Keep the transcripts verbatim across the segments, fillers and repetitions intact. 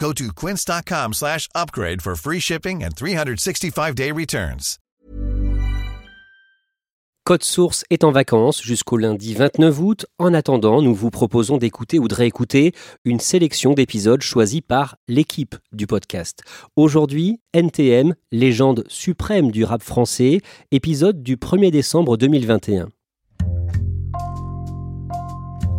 Go to quince dot com slash upgrade for free shipping and three sixty-five day returns. Code Source est en vacances jusqu'au lundi vingt-neuf août. En attendant, nous vous proposons d'écouter ou de réécouter une sélection d'épisodes choisis par l'équipe du podcast. Aujourd'hui, N T M, légende suprême du rap français, épisode du premier décembre deux mille vingt et un.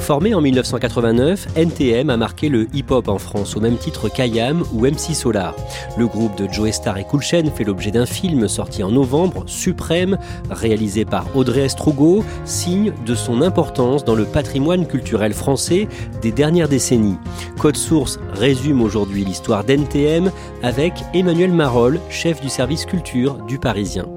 Formé en mille neuf cent quatre-vingt-neuf, N T M a marqué le hip-hop en France, au même titre qu'Ayam ou M C Solar. Le groupe de Joey Starr et Kool Shen fait l'objet d'un film sorti en novembre, Suprême, réalisé par Audrey Estrugo, signe de son importance dans le patrimoine culturel français des dernières décennies. Code Source résume aujourd'hui l'histoire d'N T M avec Emmanuel Marolles, chef du service culture du Parisien.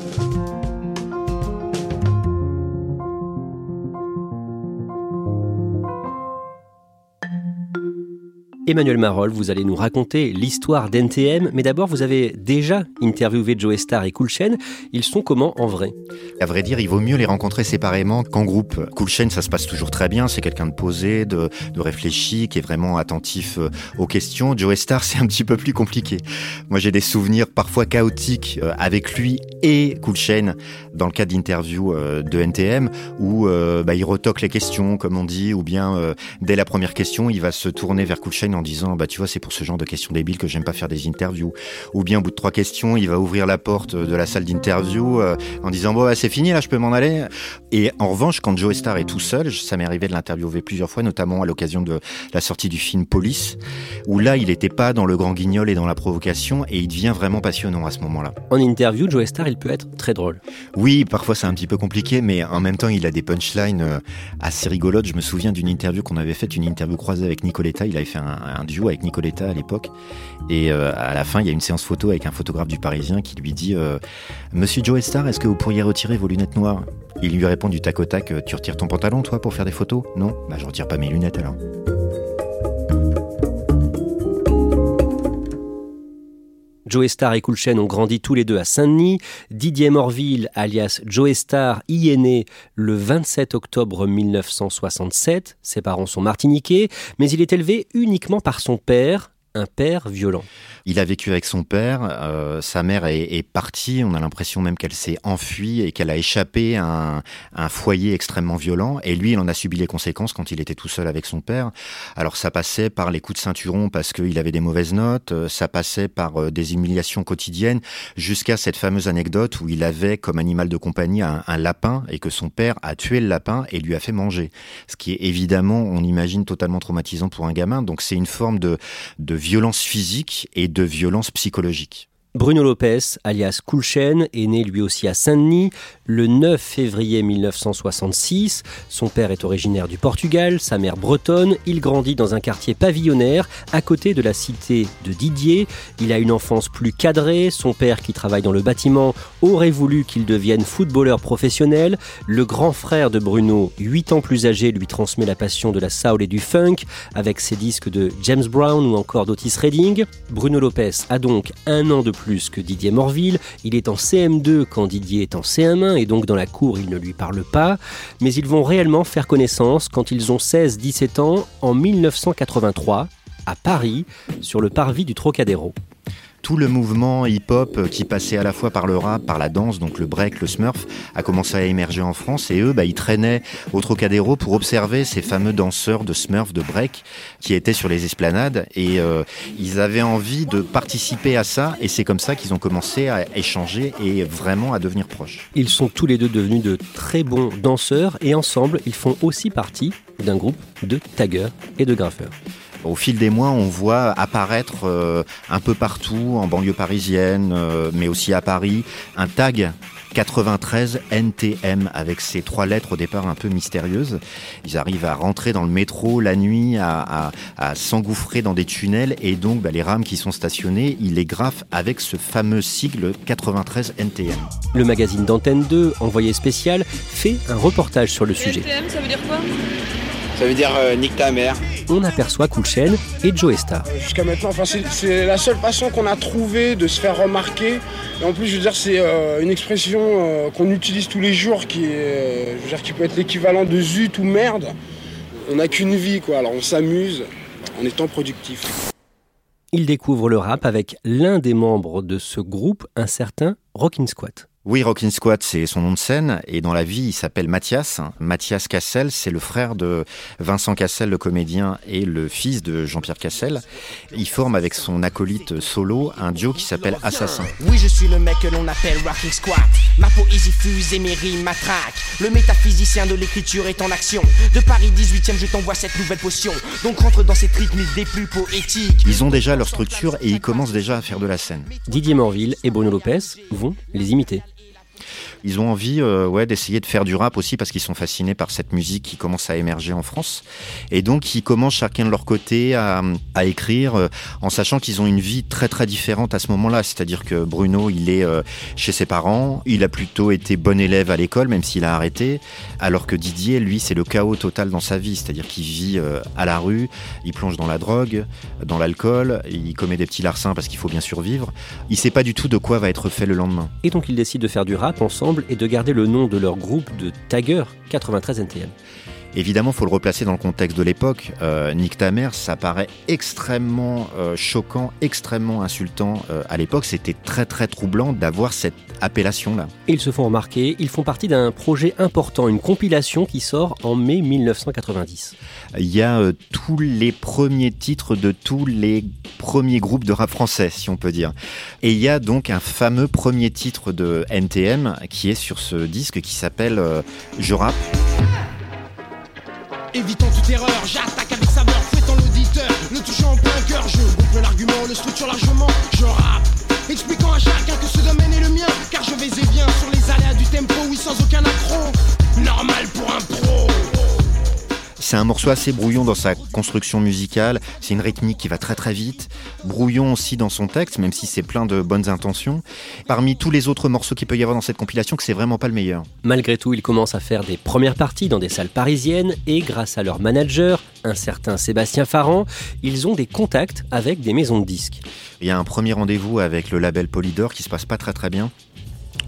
Emmanuel Marolles, vous allez nous raconter l'histoire d'N T M, mais d'abord vous avez déjà interviewé Joey Starr et Kool Shen. Ils sont comment en vrai ? À vrai dire, il vaut mieux les rencontrer séparément qu'en groupe. Kool Shen, ça se passe toujours très bien, c'est quelqu'un de posé, de, de réfléchi, qui est vraiment attentif aux questions. Joey Starr, c'est un petit peu plus compliqué. Moi, j'ai des souvenirs parfois chaotiques avec lui et Kool Shen dans le cadre d'interviews de N T M, où bah, il retoque les questions, comme on dit, ou bien dès la première question, il va se tourner vers Kool Shen en disant bah tu vois, c'est pour ce genre de questions débiles que j'aime pas faire des interviews. Ou bien au bout de trois questions, il va ouvrir la porte de la salle d'interview euh, en disant bon bah, c'est fini là, je peux m'en aller. Et en revanche, quand Joey Starr est tout seul, ça m'est arrivé de l'interviewer plusieurs fois, notamment à l'occasion de la sortie du film Police, où là il était pas dans le grand guignol et dans la provocation, et il devient vraiment passionnant à ce moment-là. En interview, Joey Starr, il peut être très drôle. Oui, parfois c'est un petit peu compliqué, mais en même temps il a des punchlines assez rigolotes. Je me souviens d'une interview qu'on avait faite, une interview croisée avec Nicoletta. Il avait fait un un duo avec Nicoletta à l'époque, et euh, à la fin il y a une séance photo avec un photographe du Parisien qui lui dit euh, Monsieur Joey Starr, est-ce que vous pourriez retirer vos lunettes noires ? Il lui répond du tac au tac, tu retires ton pantalon toi pour faire des photos ? Non ? Bah je retire pas mes lunettes alors. Joey Starr et Kool Shen ont grandi tous les deux à Saint-Denis. Didier Morville, alias Joey Starr, y est né le vingt-sept octobre mille neuf cent soixante-sept. Ses parents sont martiniquais, mais il est élevé uniquement par son père, un père violent. Il a vécu avec son père, euh, sa mère est, est partie, on a l'impression même qu'elle s'est enfuie et qu'elle a échappé à un, à un foyer extrêmement violent, et lui il en a subi les conséquences quand il était tout seul avec son père. Alors ça passait par les coups de ceinturon parce qu'il avait des mauvaises notes, ça passait par des humiliations quotidiennes, jusqu'à cette fameuse anecdote où il avait comme animal de compagnie un, un lapin, et que son père a tué le lapin et lui a fait manger. Ce qui est évidemment, on imagine, totalement traumatisant pour un gamin, donc c'est une forme de, de violence physique et de violence psychologique. Bruno Lopez, alias Kool Shen, est né lui aussi à Saint-Denis le neuf février mille neuf cent soixante-six. Son père est originaire du Portugal, sa mère bretonne. Il grandit dans un quartier pavillonnaire à côté de la cité de Didier. Il a une enfance plus cadrée. Son père, qui travaille dans le bâtiment, aurait voulu qu'il devienne footballeur professionnel. Le grand frère de Bruno, huit ans plus âgé, lui transmet la passion de la soul et du funk avec ses disques de James Brown ou encore d'Otis Redding. Bruno Lopez a donc un an de plus plus que Didier Morville. Il est en C M deux quand Didier est en C M un, et donc dans la cour il ne lui parle pas, mais ils vont réellement faire connaissance quand ils ont seize à dix-sept ans en mille neuf cent quatre-vingt-trois à Paris, sur le parvis du Trocadéro. tout le mouvement hip-hop qui passait à la fois par le rap, par la danse, donc le break, le smurf, a commencé à émerger en France. Et eux, bah, ils traînaient au Trocadéro pour observer ces fameux danseurs de smurf, de break, qui étaient sur les esplanades. Et euh, ils avaient envie de participer à ça. Et c'est comme ça qu'ils ont commencé à échanger et vraiment à devenir proches. Ils sont tous les deux devenus de très bons danseurs. Et ensemble, ils font aussi partie d'un groupe de taggeurs et de graffeurs. Au fil des mois, on voit apparaître euh, un peu partout, en banlieue parisienne, euh, mais aussi à Paris, un tag quatre-vingt-treize N T M, avec ces trois lettres au départ un peu mystérieuses. Ils arrivent à rentrer dans le métro la nuit, à, à, à s'engouffrer dans des tunnels, et donc bah, les rames qui sont stationnées, ils les graffent avec ce fameux sigle quatre-vingt-treize N T M. Le magazine d'Antenne deux, envoyé spécial, fait un reportage sur le sujet. N T M, ça veut dire quoi ? Ça veut dire euh, « nique ta mère ». On aperçoit Kool Shen et Joey Starr. Jusqu'à maintenant, enfin, c'est, c'est la seule façon qu'on a trouvée de se faire remarquer. Et en plus, je veux dire, c'est euh, une expression euh, qu'on utilise tous les jours qui, est, je veux dire, qui peut être l'équivalent de zut ou merde. On n'a qu'une vie, quoi. Alors on s'amuse en étant productif. Il découvre le rap avec l'un des membres de ce groupe, un certain Rockin' Squat. Oui, Rockin' Squat, c'est son nom de scène, et dans la vie, il s'appelle Mathias. Mathias Cassel, c'est le frère de Vincent Cassel, le comédien, et le fils de Jean-Pierre Cassel. Il forme avec son acolyte solo un duo qui s'appelle Assassin. Oui, je suis le mec que l'on appelle Rockin' Squat. Ma poésie fuse et mes rimes m'attraquent. Le métaphysicien de l'écriture est en action. De Paris dix-huitième, je t'envoie cette nouvelle potion. Donc rentre dans cette rythmique des plus poétiques. Ils ont déjà leur structure et ils commencent déjà à faire de la scène. Didier Morville et Bruno Lopez vont les imiter. Ils ont envie euh, ouais, d'essayer de faire du rap aussi parce qu'ils sont fascinés par cette musique qui commence à émerger en France. Et donc, ils commencent chacun de leur côté à, à écrire euh, en sachant qu'ils ont une vie très très différente à ce moment-là. C'est-à-dire que Bruno, il est euh, chez ses parents. Il a plutôt été bon élève à l'école, même s'il a arrêté. Alors que Didier, lui, c'est le chaos total dans sa vie. C'est-à-dire qu'il vit euh, à la rue, il plonge dans la drogue, dans l'alcool, il commet des petits larcins parce qu'il faut bien survivre. Il ne sait pas du tout de quoi va être fait le lendemain. Et donc, il décide de faire du rap ensemble et de garder le nom de leur groupe de taggeurs quatre-vingt-treize N T M. Évidemment, il faut le replacer dans le contexte de l'époque. Euh, Nique ta mère, ça paraît extrêmement euh, choquant, extrêmement insultant euh, à l'époque. C'était très très troublant d'avoir cette appellation-là. Ils se font remarquer, ils font partie d'un projet important, une compilation qui sort en mai dix-neuf cent quatre-vingt-dix. Il y a euh, tous les premiers titres de tous les premiers groupes de rap français, si on peut dire. Et il y a donc un fameux premier titre de N T M qui est sur ce disque qui s'appelle euh, « Je rappe ». Évitant toute erreur, j'attaque avec saveur, fouettant l'auditeur, le touchant en plein cœur, je gonfle l'argument, le structure largement, je rappe, expliquant à chacun que ce domaine est le mien, car je vais et viens sur les aléas du tempo, oui sans aucun accro, normal pour un pro. C'est un morceau assez brouillon dans sa construction musicale, c'est une rythmique qui va très très vite, brouillon aussi dans son texte, même si c'est plein de bonnes intentions. Parmi tous les autres morceaux qu'il peut y avoir dans cette compilation, que c'est vraiment pas le meilleur. Malgré tout, ils commencent à faire des premières parties dans des salles parisiennes et grâce à leur manager, un certain Sébastien Farrand, ils ont des contacts avec des maisons de disques. Il y a un premier rendez-vous avec le label Polydor qui se passe pas très très bien,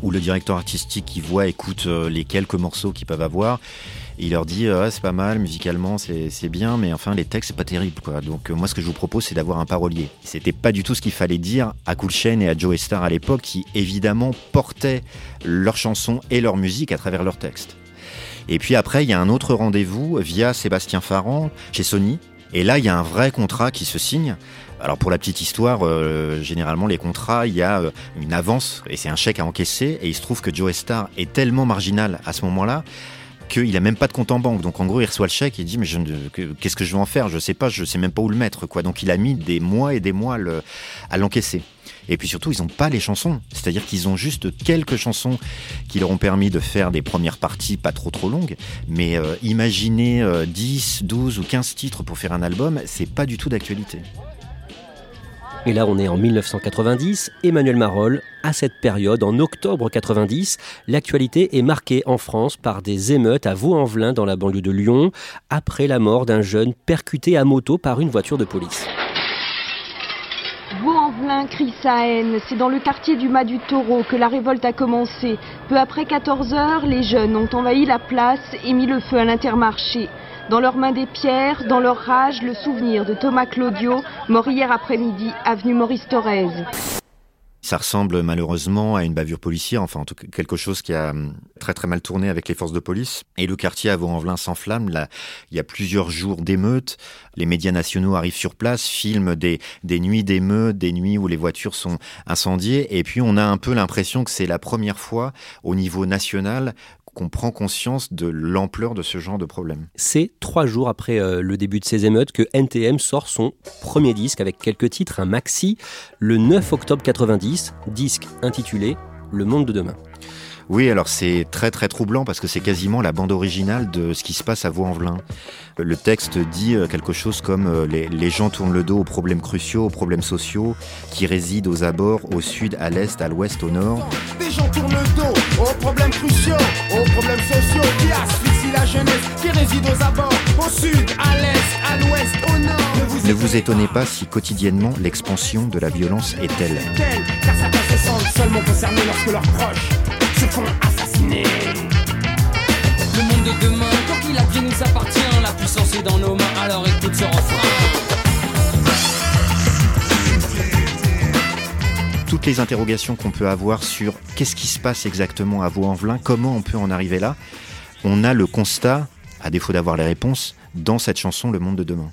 où le directeur artistique qui voit, écoute les quelques morceaux qu'ils peuvent avoir. Il leur dit ah, c'est pas mal, musicalement c'est, c'est bien, mais enfin les textes c'est pas terrible quoi. Donc euh, moi ce que je vous propose c'est d'avoir un parolier. C'était pas du tout ce qu'il fallait dire à Kool Shen et à Joey Starr à l'époque, qui évidemment portaient leurs chansons et leur musique à travers leurs textes. Et puis après il y a un autre rendez-vous via Sébastien Farrand chez Sony. Et là, il y a un vrai contrat qui se signe. Alors pour la petite histoire, euh, généralement les contrats, il y a euh, une avance et c'est un chèque à encaisser. Et il se trouve que Joey Starr est tellement marginal à ce moment-là qu'il n'a même pas de compte en banque. Donc en gros, il reçoit le chèque et il dit mais je, que, qu'est-ce que je vais en faire ? Je sais pas, je sais même pas où le mettre, quoi. Donc il a mis des mois et des mois le, à l'encaisser. Et puis surtout, ils n'ont pas les chansons. C'est-à-dire qu'ils ont juste quelques chansons qui leur ont permis de faire des premières parties pas trop trop longues. Mais euh, imaginer euh, dix, douze ou quinze titres pour faire un album, c'est pas du tout d'actualité. Et là, on est en dix-neuf cent quatre-vingt-dix. Emmanuel Marolles, à cette période, en octobre quatre-vingt-dix, l'actualité est marquée en France par des émeutes à Vaulx-en-Velin, dans la banlieue de Lyon, après la mort d'un jeune percuté à moto par une voiture de police. Vaulx-en-Velin crie sa haine. C'est dans le quartier du Mas du Taureau que la révolte a commencé. Peu après quatorze heures, les jeunes ont envahi la place et mis le feu à l'Intermarché. Dans leurs mains des pierres, dans leur rage, le souvenir de Thomas Claudio, mort hier après-midi, avenue Maurice Thorez. Ça ressemble malheureusement à une bavure policière, enfin en tout cas quelque chose qui a très très mal tourné avec les forces de police. Et le quartier à Vaulx-en-Velin s'enflamme. Là, il y a plusieurs jours d'émeutes. Les médias nationaux arrivent sur place, filment des, des nuits d'émeutes, des nuits où les voitures sont incendiées. Et puis on a un peu l'impression que c'est la première fois au niveau national qu'on prend conscience de l'ampleur de ce genre de problème. C'est trois jours après euh, le début de ces émeutes que N T M sort son premier disque avec quelques titres, un maxi, le neuf octobre quatre-vingt-dix, disque intitulé « Le monde de demain ». Oui, alors c'est très très troublant parce que c'est quasiment la bande originale de ce qui se passe à Vaulx-en-Velin. Le texte dit quelque chose comme les, les gens tournent le dos aux problèmes cruciaux, aux problèmes sociaux qui résident aux abords, au sud, à l'est, à l'ouest, au nord. Des gens tournent le dos aux problèmes cruciaux, aux problèmes sociaux qui asphyxient la jeunesse, qui résident aux abords, au sud, à l'est, à l'ouest, au nord. Ne vous, ne vous étonnez pas si quotidiennement l'expansion de la violence est telle. Car certains se sentent seulement concernés lorsque leurs proches se font assassiner. Le monde de demain, tant qu'il a bien nous appartient, la puissance est dans nos mains, alors écoute ce refrain. Toutes les interrogations qu'on peut avoir sur qu'est-ce qui se passe exactement à Vaulx-en-Velin, comment on peut en arriver là, on a le constat, à défaut d'avoir les réponses, dans cette chanson Le monde de demain.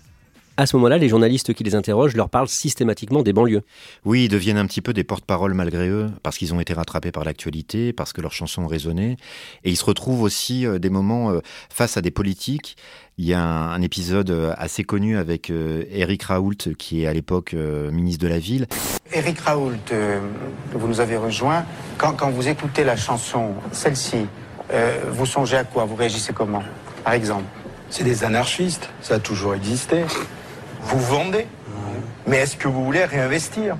À ce moment-là, les journalistes qui les interrogent leur parlent systématiquement des banlieues. Oui, ils deviennent un petit peu des porte-paroles malgré eux, parce qu'ils ont été rattrapés par l'actualité, parce que leurs chansons ont résonné. Et ils se retrouvent aussi euh, des moments euh, face à des politiques. Il y a un, un épisode assez connu avec euh, Eric Raoult, qui est à l'époque euh, ministre de la Ville. Eric Raoult, euh, vous nous avez rejoint. Quand, quand vous écoutez la chanson, celle-ci, euh, vous songez à quoi? Vous réagissez comment, par exemple? C'est des anarchistes, ça a toujours existé. Vous vendez, mais est-ce que vous voulez réinvestir?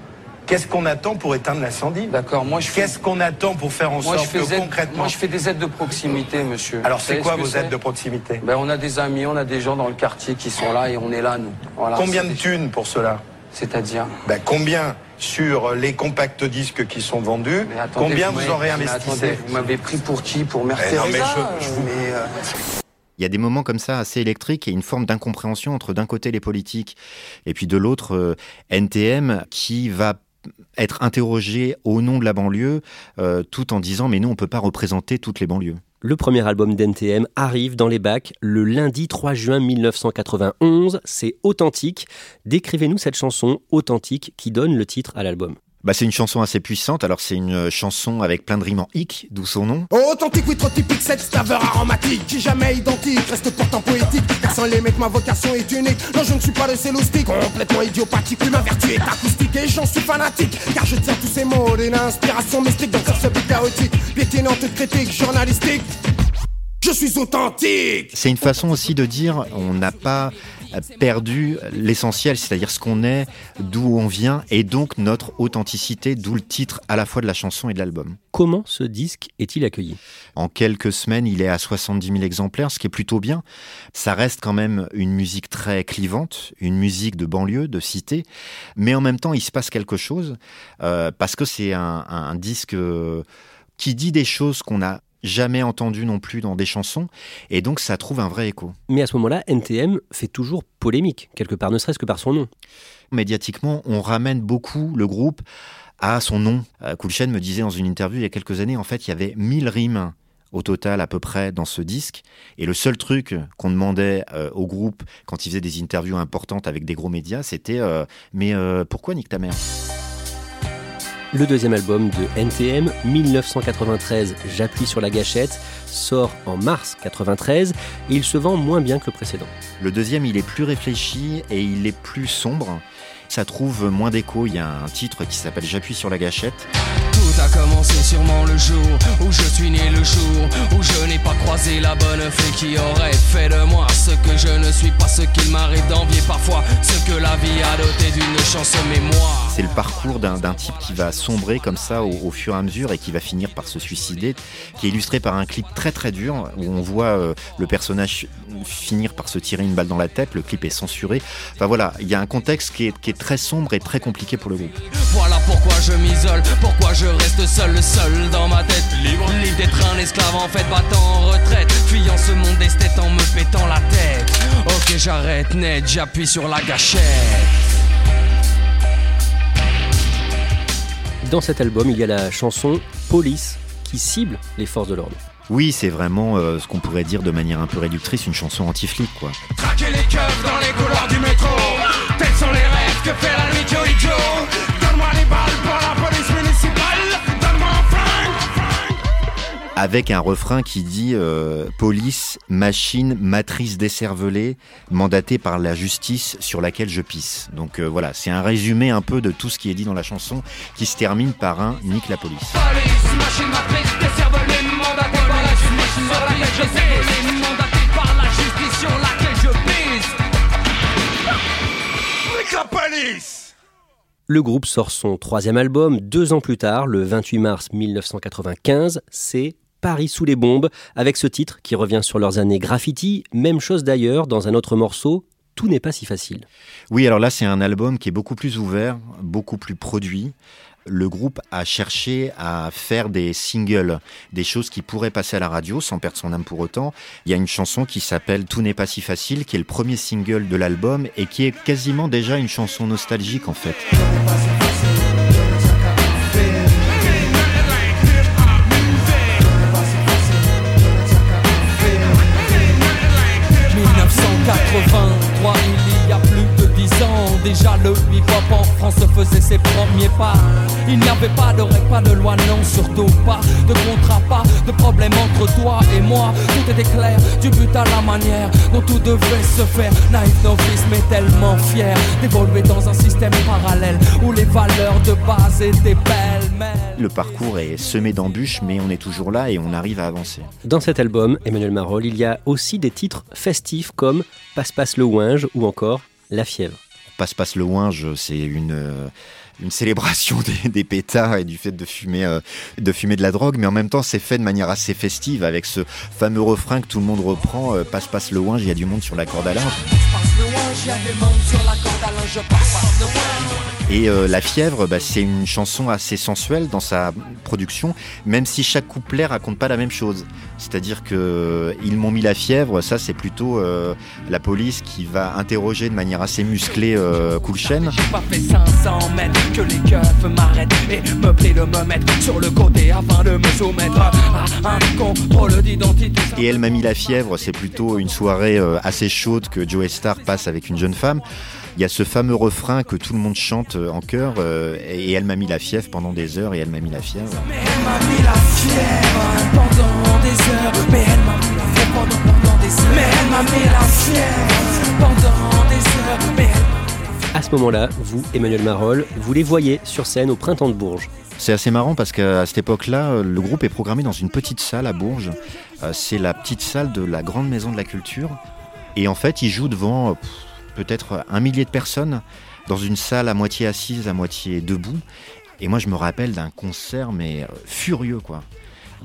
Qu'est-ce qu'on attend pour éteindre l'incendie? D'accord, moi je fais... Qu'est-ce qu'on attend pour faire en moi, sorte que aide... concrètement... Moi je fais des aides de proximité, monsieur. Alors c'est quoi vos aides de proximité? Ben, on a des amis, on a des gens dans le quartier qui sont là et on est là, nous. Voilà, combien de thunes pour cela? C'est-à-dire ben, combien sur les compacts disques qui sont vendus? attendez, Combien vous, vous en réinvestissez? Vous m'avez pris pour qui? Pour Mère Teresa? Non mais je, je vous... Mais, euh... Il y a des moments comme ça assez électriques et une forme d'incompréhension entre d'un côté les politiques et puis de l'autre euh, N T M qui va être interrogé au nom de la banlieue euh, tout en disant mais nous on peut pas représenter toutes les banlieues. Le premier album d'N T M arrive dans les bacs le lundi trois juin mille neuf cent quatre-vingt-onze, c'est Authentique. Décrivez-nous cette chanson Authentique qui donne le titre à l'album. Bah, c'est une chanson assez puissante, alors c'est une chanson avec plein de rimes en hic, d'où son nom. Authentique, oui, trop typique, cette saveur aromatique qui jamais identique, reste pourtant poétique. Car sans les mecs, ma vocation est unique. Non, je ne suis pas le céloustique, complètement idiopathique. Puis ma vertu est acoustique et j'en suis fanatique. Car je tiens tous ces mots d'une inspiration mystique. Dans ce but chaotique, piétinante critique journalistique, je suis authentique. C'est une façon aussi de dire, on n'a pas... perdu l'essentiel, c'est-à-dire ce qu'on est, d'où on vient, et donc notre authenticité, d'où le titre à la fois de la chanson et de l'album. Comment ce disque est-il accueilli? En quelques semaines, il est à soixante-dix mille exemplaires, ce qui est plutôt bien. Ça reste quand même une musique très clivante, une musique de banlieue, de cité, mais en même temps, il se passe quelque chose, euh, parce que c'est un, un disque euh, qui dit des choses qu'on a jamais entendu non plus dans des chansons, et donc ça trouve un vrai écho. Mais à ce moment-là, N T M fait toujours polémique, quelque part, ne serait-ce que par son nom. Médiatiquement, on ramène beaucoup le groupe à son nom. Kool Shen me disait dans une interview il y a quelques années, en fait, il y avait mille rimes au total à peu près dans ce disque, et le seul truc qu'on demandait euh, au groupe quand ils faisaient des interviews importantes avec des gros médias, c'était euh, « mais euh, pourquoi nique ta mère ?» Le deuxième album de N T M, mille neuf cent quatre-vingt-treize, J'appuie sur la gâchette, sort en mars quatre-vingt-treize et il se vend moins bien que le précédent. Le deuxième, il est plus réfléchi et il est plus sombre. Ça trouve moins d'écho. Il y a un titre qui s'appelle J'appuie sur la gâchette. Tout a commencé sûrement le jour où je suis né, le jour où je n'ai pas croisé la bonne fée qui aurait fait de moi ce que je ne suis pas, ce qu'il m'arrive d'envier parfois, ce que la vie a doté d'une chance mémoire. C'est le parcours d'un, d'un type qui va sombrer comme ça au, au fur et à mesure et qui va finir par se suicider, qui est illustré par un clip très très dur où on voit euh, le personnage finir par se tirer une balle dans la tête, le clip est censuré. Enfin voilà, il y a un contexte qui est, qui est très sombre et très compliqué pour le groupe. Voilà pourquoi je m'isole, pourquoi je reste seul, seul dans ma tête, libre, libre d'être un esclave en fait, battant en retraite, fuyant ce monde esthète en me pétant la tête. Ok, j'arrête net, j'appuie sur la gâchette. dans cet album, il y a la chanson « Police » qui cible les forces de l'ordre. Oui, c'est vraiment euh, ce qu'on pourrait dire de manière un peu réductrice, une chanson anti-flic, quoi. Traquer les keufs dans les couloirs du métro, tels sont les rêves que fait la nuit Joey Joe. Donne-moi les balles pour la police municipale, donne-moi un flingue. Avec un refrain qui dit euh, « Police, machine, matrice décervelée, mandatée par la justice sur laquelle je pisse ». Donc euh, voilà, c'est un résumé un peu de tout ce qui est dit dans la chanson, qui se termine par un « Nique la police ». Police, machine, matrice décervelée. Le groupe sort son troisième album deux ans plus tard, le vingt-huit mars mille neuf cent quatre-vingt-quinze, c'est Paris sous les bombes, avec ce titre qui revient sur leurs années graffiti, même chose d'ailleurs dans un autre morceau, Tout n'est pas si facile. Oui, alors là c'est un album qui est beaucoup plus ouvert, beaucoup plus produit. Le groupe a cherché à faire des singles, des choses qui pourraient passer à la radio sans perdre son âme pour autant. Il y a une chanson qui s'appelle « Tout n'est pas si facile » qui est le premier single de l'album et qui est quasiment déjà une chanson nostalgique en fait. mille neuf cent quatre-vingt-trois, il y a plus de dix ans, déjà le hip-hop en France faisait ses premiers pas. Il n'y avait pas de règles, pas de loi, non, surtout pas de contrat, pas de problème entre toi et moi. Tout était clair, du but à la manière dont tout devait se faire. Naïf, novice, mais tellement fier d'évoluer dans un système parallèle où les valeurs de base étaient pêle-mêle. Le parcours est semé d'embûches, mais on est toujours là et on arrive à avancer. Dans cet album, Emmanuel Marolles, il y a aussi des titres festifs comme « Passe-passe le ouinge » ou encore « La fièvre ». Passe-passe le ouinge, c'est une... une célébration des, des pétards et du fait de fumer, euh, de fumer de la drogue, mais en même temps c'est fait de manière assez festive avec ce fameux refrain que tout le monde reprend, euh, passe passe le ouinge, il y a du monde sur la corde à linge. Et euh, La fièvre, bah, c'est une chanson assez sensuelle dans sa production, même si chaque couplet raconte pas la même chose. C'est-à-dire que ils m'ont mis la fièvre, ça c'est plutôt euh, la police qui va interroger de manière assez musclée euh, Kool Shen. J'ai pas fait cinq cents mètres. Que les keufs m'arrêtent et me prient de me mettre sur le côté afin de me soumettre à un contrôle d'identité. Et Elle m'a mis la fièvre, c'est plutôt une soirée assez chaude que Joey Starr passe avec une jeune femme. Il y a ce fameux refrain que tout le monde chante en chœur, et elle m'a mis la fièvre pendant des heures, et elle m'a mis la fièvre. Mais elle m'a mis la fièvre pendant des heures, mais elle m'a mis la fièvre pendant des heures, mais elle m'a mis la fièvre pendant des heures, mais elle... À ce moment-là, vous, Emmanuel Marolles, vous les voyez sur scène au Printemps de Bourges. C'est assez marrant parce qu'à cette époque-là, le groupe est programmé dans une petite salle à Bourges. C'est la petite salle de la Grande Maison de la Culture. Et en fait, ils jouent devant peut-être un millier de personnes dans une salle à moitié assise, à moitié debout. Et moi, je me rappelle d'un concert, mais furieux, quoi.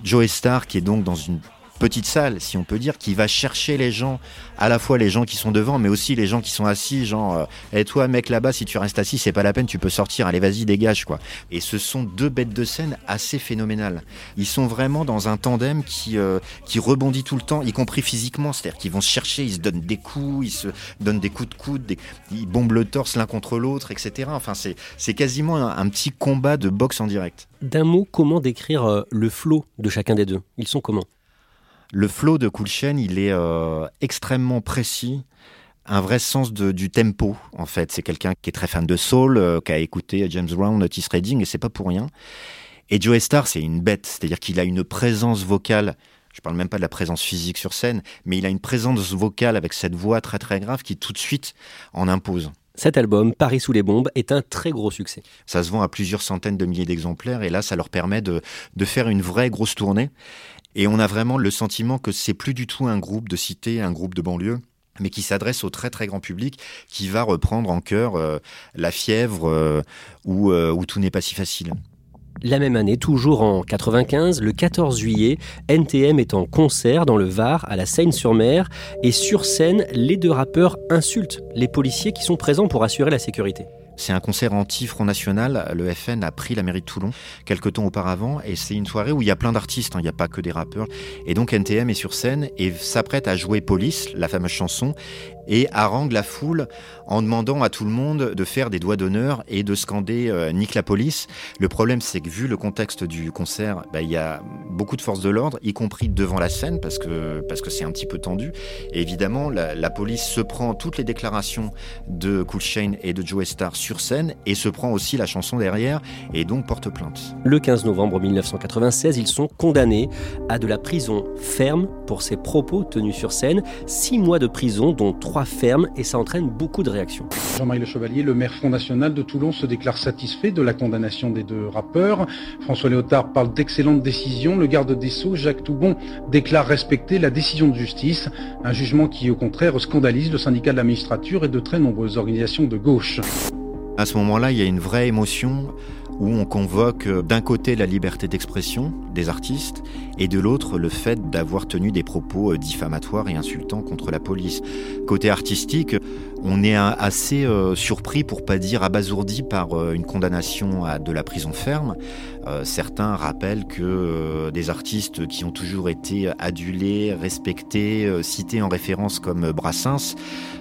Joey Starr, qui est donc dans une... petite salle, si on peut dire, qui va chercher les gens, à la fois les gens qui sont devant, mais aussi les gens qui sont assis, genre euh, « Et toi, mec, là-bas, si tu restes assis, c'est pas la peine, tu peux sortir, allez, vas-y, dégage, quoi. » Et ce sont deux bêtes de scène assez phénoménales. Ils sont vraiment dans un tandem qui, euh, qui rebondit tout le temps, y compris physiquement, c'est-à-dire qu'ils vont se chercher, ils se donnent des coups, ils se donnent des coups de coude, des... ils bombent le torse l'un contre l'autre, et cetera. Enfin, c'est, c'est quasiment un, un petit combat de boxe en direct. D'un mot, comment décrire le flow de chacun des deux ? Ils sont comment ? Le flow de Kool Shen, il est euh, extrêmement précis, un vrai sens de, du tempo en fait. C'est quelqu'un qui est très fan de soul, euh, qui a écouté James Brown, Otis Redding, et c'est pas pour rien. Et Joey Starr, c'est une bête, c'est-à-dire qu'il a une présence vocale, je parle même pas de la présence physique sur scène, mais il a une présence vocale avec cette voix très très grave qui tout de suite en impose. Cet album, Paris sous les bombes, est un très gros succès. Ça se vend à plusieurs centaines de milliers d'exemplaires, et là ça leur permet de, de faire une vraie grosse tournée. Et on a vraiment le sentiment que c'est plus du tout un groupe de cité, un groupe de banlieue, mais qui s'adresse au très très grand public, qui va reprendre en chœur euh, La fièvre euh, ou euh, où tout n'est pas si facile. La même année, toujours en quatre-vingt-quinze, le quatorze juillet, N T M est en concert dans le Var, à la Seyne-sur-Mer, et sur scène, les deux rappeurs insultent les policiers qui sont présents pour assurer la sécurité. C'est un concert anti-Front National, le F N a pris la mairie de Toulon quelques temps auparavant, et c'est une soirée où il y a plein d'artistes, hein, il n'y a pas que des rappeurs. Et donc N T M est sur scène et s'apprête à jouer Police, la fameuse chanson, et harangue la foule en demandant à tout le monde de faire des doigts d'honneur et de scander euh, « Nique la police ». Le problème, c'est que vu le contexte du concert, bah, y a beaucoup de forces de l'ordre, y compris devant la scène, parce que, parce que c'est un petit peu tendu. Et évidemment, la, la police se prend toutes les déclarations de Kool Shen et de Joey Starr sur scène et se prend aussi la chanson derrière et donc porte plainte. Le quinze novembre mille neuf cent quatre-vingt-seize, ils sont condamnés à de la prison ferme pour ces propos tenus sur scène. Six mois de prison, dont trois fermes, et ça entraîne beaucoup de réactions. Jean-Marie Le Chevalier, le maire Front National de Toulon, se déclare satisfait de la condamnation des deux rappeurs. François Léotard parle d'excellentes décisions. Le garde des Sceaux, Jacques Toubon, déclare respecter la décision de justice. Un jugement qui, au contraire, scandalise le syndicat de la magistrature et de très nombreuses organisations de gauche. À ce moment-là, il y a une vraie émotion où on convoque d'un côté la liberté d'expression des artistes et de l'autre le fait d'avoir tenu des propos diffamatoires et insultants contre la police. Côté artistique, on est assez euh, surpris, pour pas dire abasourdi, par euh, une condamnation à de la prison ferme. Euh, certains rappellent que euh, des artistes qui ont toujours été adulés, respectés, euh, cités en référence comme Brassens,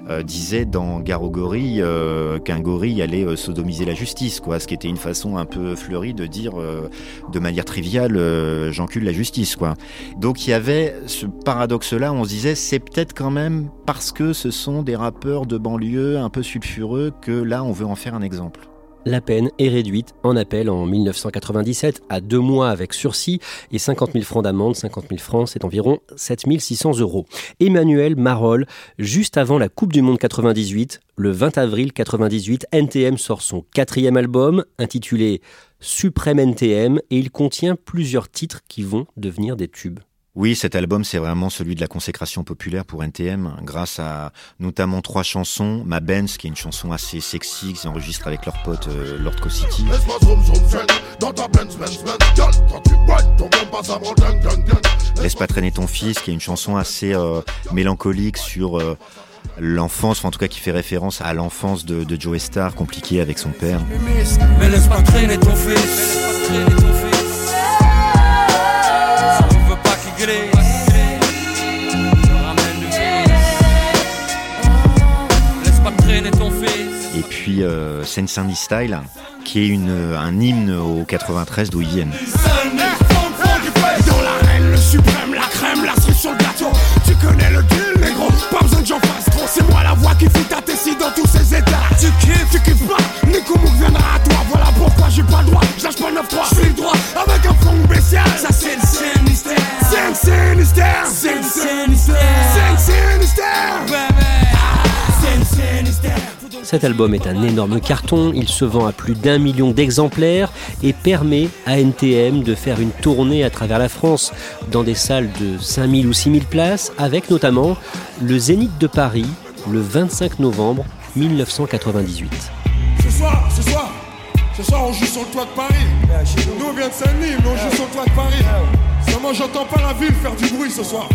euh, disaient dans Gare aux gorilles euh, qu'un gorille allait euh, sodomiser la justice, quoi, ce qui était une façon un peu fleurie de dire euh, de manière triviale euh, j'encule la justice, quoi. Donc il y avait ce paradoxe-là, on se disait c'est peut-être quand même parce que ce sont des rappeurs de banlieue un peu sulfureux que là on veut en faire un exemple. La peine est réduite en appel en mille neuf cent quatre-vingt-dix-sept à deux mois avec sursis et cinquante mille francs d'amende. cinquante mille francs, c'est environ sept mille six cents euros. Emmanuel Marolles, juste avant la Coupe du Monde quatre-vingt-dix-huit, le vingt avril quatre-vingt-dix-huit, N T M sort son quatrième album intitulé « Suprême N T M » et il contient plusieurs titres qui vont devenir des tubes. Oui, cet album, c'est vraiment celui de la consécration populaire pour N T M, grâce à notamment trois chansons. Ma Benz, qui est une chanson assez sexy, qu'ils enregistrent avec leur pote euh, Lord Kossity. Laisse pas traîner ton fils, qui est une chanson assez euh, mélancolique sur euh, l'enfance, enfin, en tout cas qui fait référence à l'enfance de, de Joey Starr, compliquée avec son père. Mais laisse pas traîner ton fils. Et puis euh, Seine-sur-Mer Style, qui est une, un hymne au quatre-vingt-treize d'où ils viennent. Cet album est un énorme carton, il se vend à plus d'un million d'exemplaires et permet à N T M de faire une tournée à travers la France dans des salles de cinq mille ou six mille places, avec notamment le Zénith de Paris le vingt-cinq novembre mille neuf cent quatre-vingt-dix-huit. Ce soir, ce soir, ce soir on joue sur le toit de Paris. Nous on vient de Saint-Denis, mais on joue sur le toit de Paris. Seulement j'entends pas la ville faire du bruit ce soir.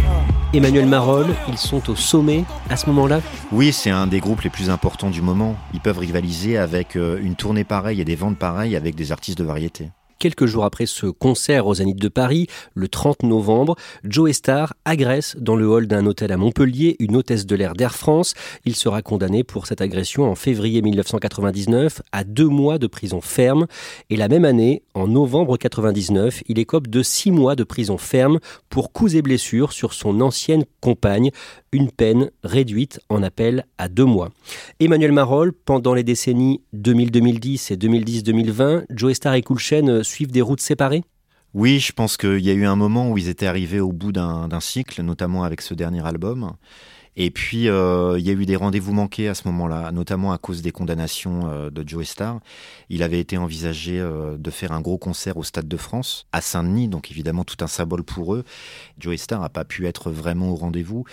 Emmanuel Marolles, ils sont au sommet à ce moment-là ? Oui, c'est un des groupes les plus importants du moment. Ils peuvent rivaliser avec une tournée pareille et des ventes pareilles avec des artistes de variété. Quelques jours après ce concert aux Zénith de Paris, le trente novembre, Joey Starr agresse dans le hall d'un hôtel à Montpellier une hôtesse de l'air d'Air France. Il sera condamné pour cette agression en février mille neuf cent quatre-vingt-dix-neuf à deux mois de prison ferme. Et la même année, en novembre quatre-vingt-dix-neuf, il écope de six mois de prison ferme pour coups et blessures sur son ancienne compagne. Une peine réduite en appel à deux mois. Emmanuel Marolles, pendant les décennies deux mille à deux mille dix et deux mille dix à deux mille vingt, Joey Starr et Kool Shen suivent des routes séparées ? Oui, je pense qu'il y a eu un moment où ils étaient arrivés au bout d'un, d'un cycle, notamment avec ce dernier album. Et puis, euh, il y a eu des rendez-vous manqués à ce moment-là, notamment à cause des condamnations euh, de Joey Starr. Il avait été envisagé euh, de faire un gros concert au Stade de France, à Saint-Denis, donc évidemment tout un symbole pour eux. Joey Starr n'a pas pu être vraiment au rendez-vous.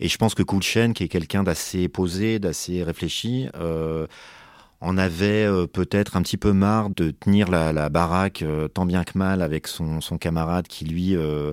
Et je pense que Kool Shen, qui est quelqu'un d'assez posé, d'assez réfléchi, euh, en avait euh, peut-être un petit peu marre de tenir la, la baraque euh, tant bien que mal avec son, son camarade qui, lui, euh,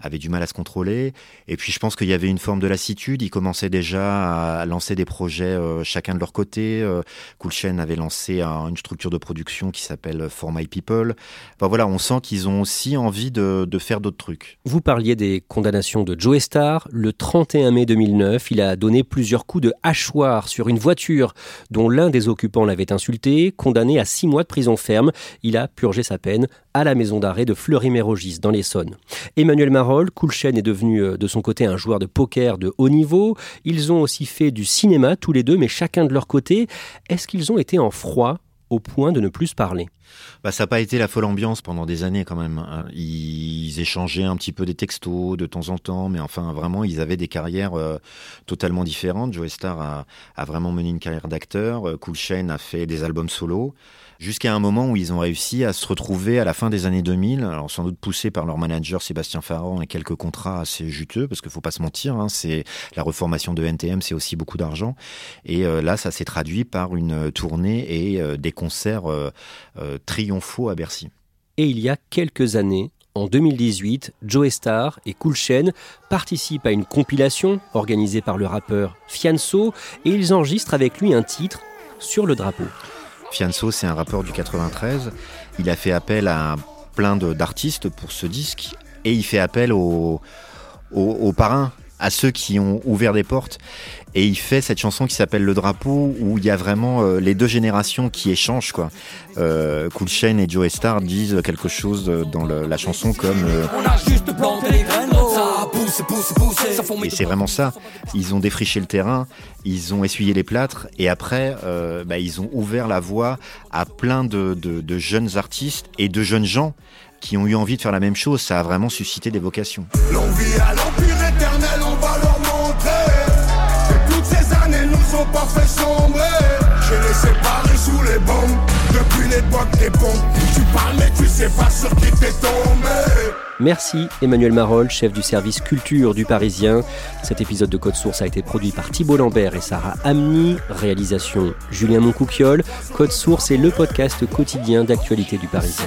avait du mal à se contrôler. Et puis, je pense qu'il y avait une forme de lassitude. Ils commençaient déjà à lancer des projets euh, chacun de leur côté. Euh, Kool Shen avait lancé un, une structure de production qui s'appelle For My People. Enfin, voilà, on sent qu'ils ont aussi envie de, de faire d'autres trucs. Vous parliez des condamnations de Joey Starr. Le trente et un mai deux mille neuf, il a donné plusieurs coups de hachoir sur une voiture dont l'un des occupants l'avait insulté, condamné à six mois de prison ferme. Il a purgé sa peine à la maison d'arrêt de Fleury-Mérogis, dans l'Essonne. Emmanuel Marolles, Kool Shen est devenu de son côté un joueur de poker de haut niveau. Ils ont aussi fait du cinéma tous les deux, mais chacun de leur côté. Est-ce qu'ils ont été en froid au point de ne plus se parler? Bah, ça n'a pas été la folle ambiance pendant des années quand même. Ils échangeaient un petit peu des textos de temps en temps, mais enfin vraiment ils avaient des carrières euh, totalement différentes. Joey Starr a, a vraiment mené une carrière d'acteur, Kool Shen a fait des albums solo, jusqu'à un moment où ils ont réussi à se retrouver à la fin des années deux mille, alors sans doute poussés par leur manager Sébastien Farrand et quelques contrats assez juteux, parce qu'il ne faut pas se mentir, hein, c'est, la reformation de N T M c'est aussi beaucoup d'argent, et euh, là ça s'est traduit par une tournée et euh, des concerts euh, euh, triomphaux à Bercy. Et il y a quelques années, en deux mille dix-huit, Joey Starr et Kool Shen participent à une compilation organisée par le rappeur Fianso et ils enregistrent avec lui un titre sur le drapeau. Fianso, c'est un rappeur du quatre-vingt-treize. Il a fait appel à plein de, d'artistes pour ce disque et il fait appel aux, aux, aux parrains, à ceux qui ont ouvert des portes. Et il fait cette chanson qui s'appelle Le Drapeau, où il y a vraiment euh, les deux générations qui échangent, quoi. Euh, Kool Shen et Joey Starr disent quelque chose dans le, la chanson comme euh... On a juste planté les graines, ça pousse, pousse, pousse. Et c'est vraiment ça. Ils ont défriché le terrain, ils ont essuyé les plâtres, et après, euh, bah, ils ont ouvert la voie à plein de, de, de jeunes artistes et de jeunes gens qui ont eu envie de faire la même chose. Ça a vraiment suscité des vocations. L'envie à l'empire éternel, on va leur montrer. Pas fait sombrer, je les séparais sous les bombes, depuis l'époque des bombes, tu parles mais tu sais pas sur qui t'es tombé. Merci Emmanuel Marolles, chef du service culture du Parisien. Cet épisode de Code Source a été produit par Thibault Lambert et Sarah Amni. Réalisation Julien Moncouquiol. Code Source est le podcast quotidien d'actualité du Parisien.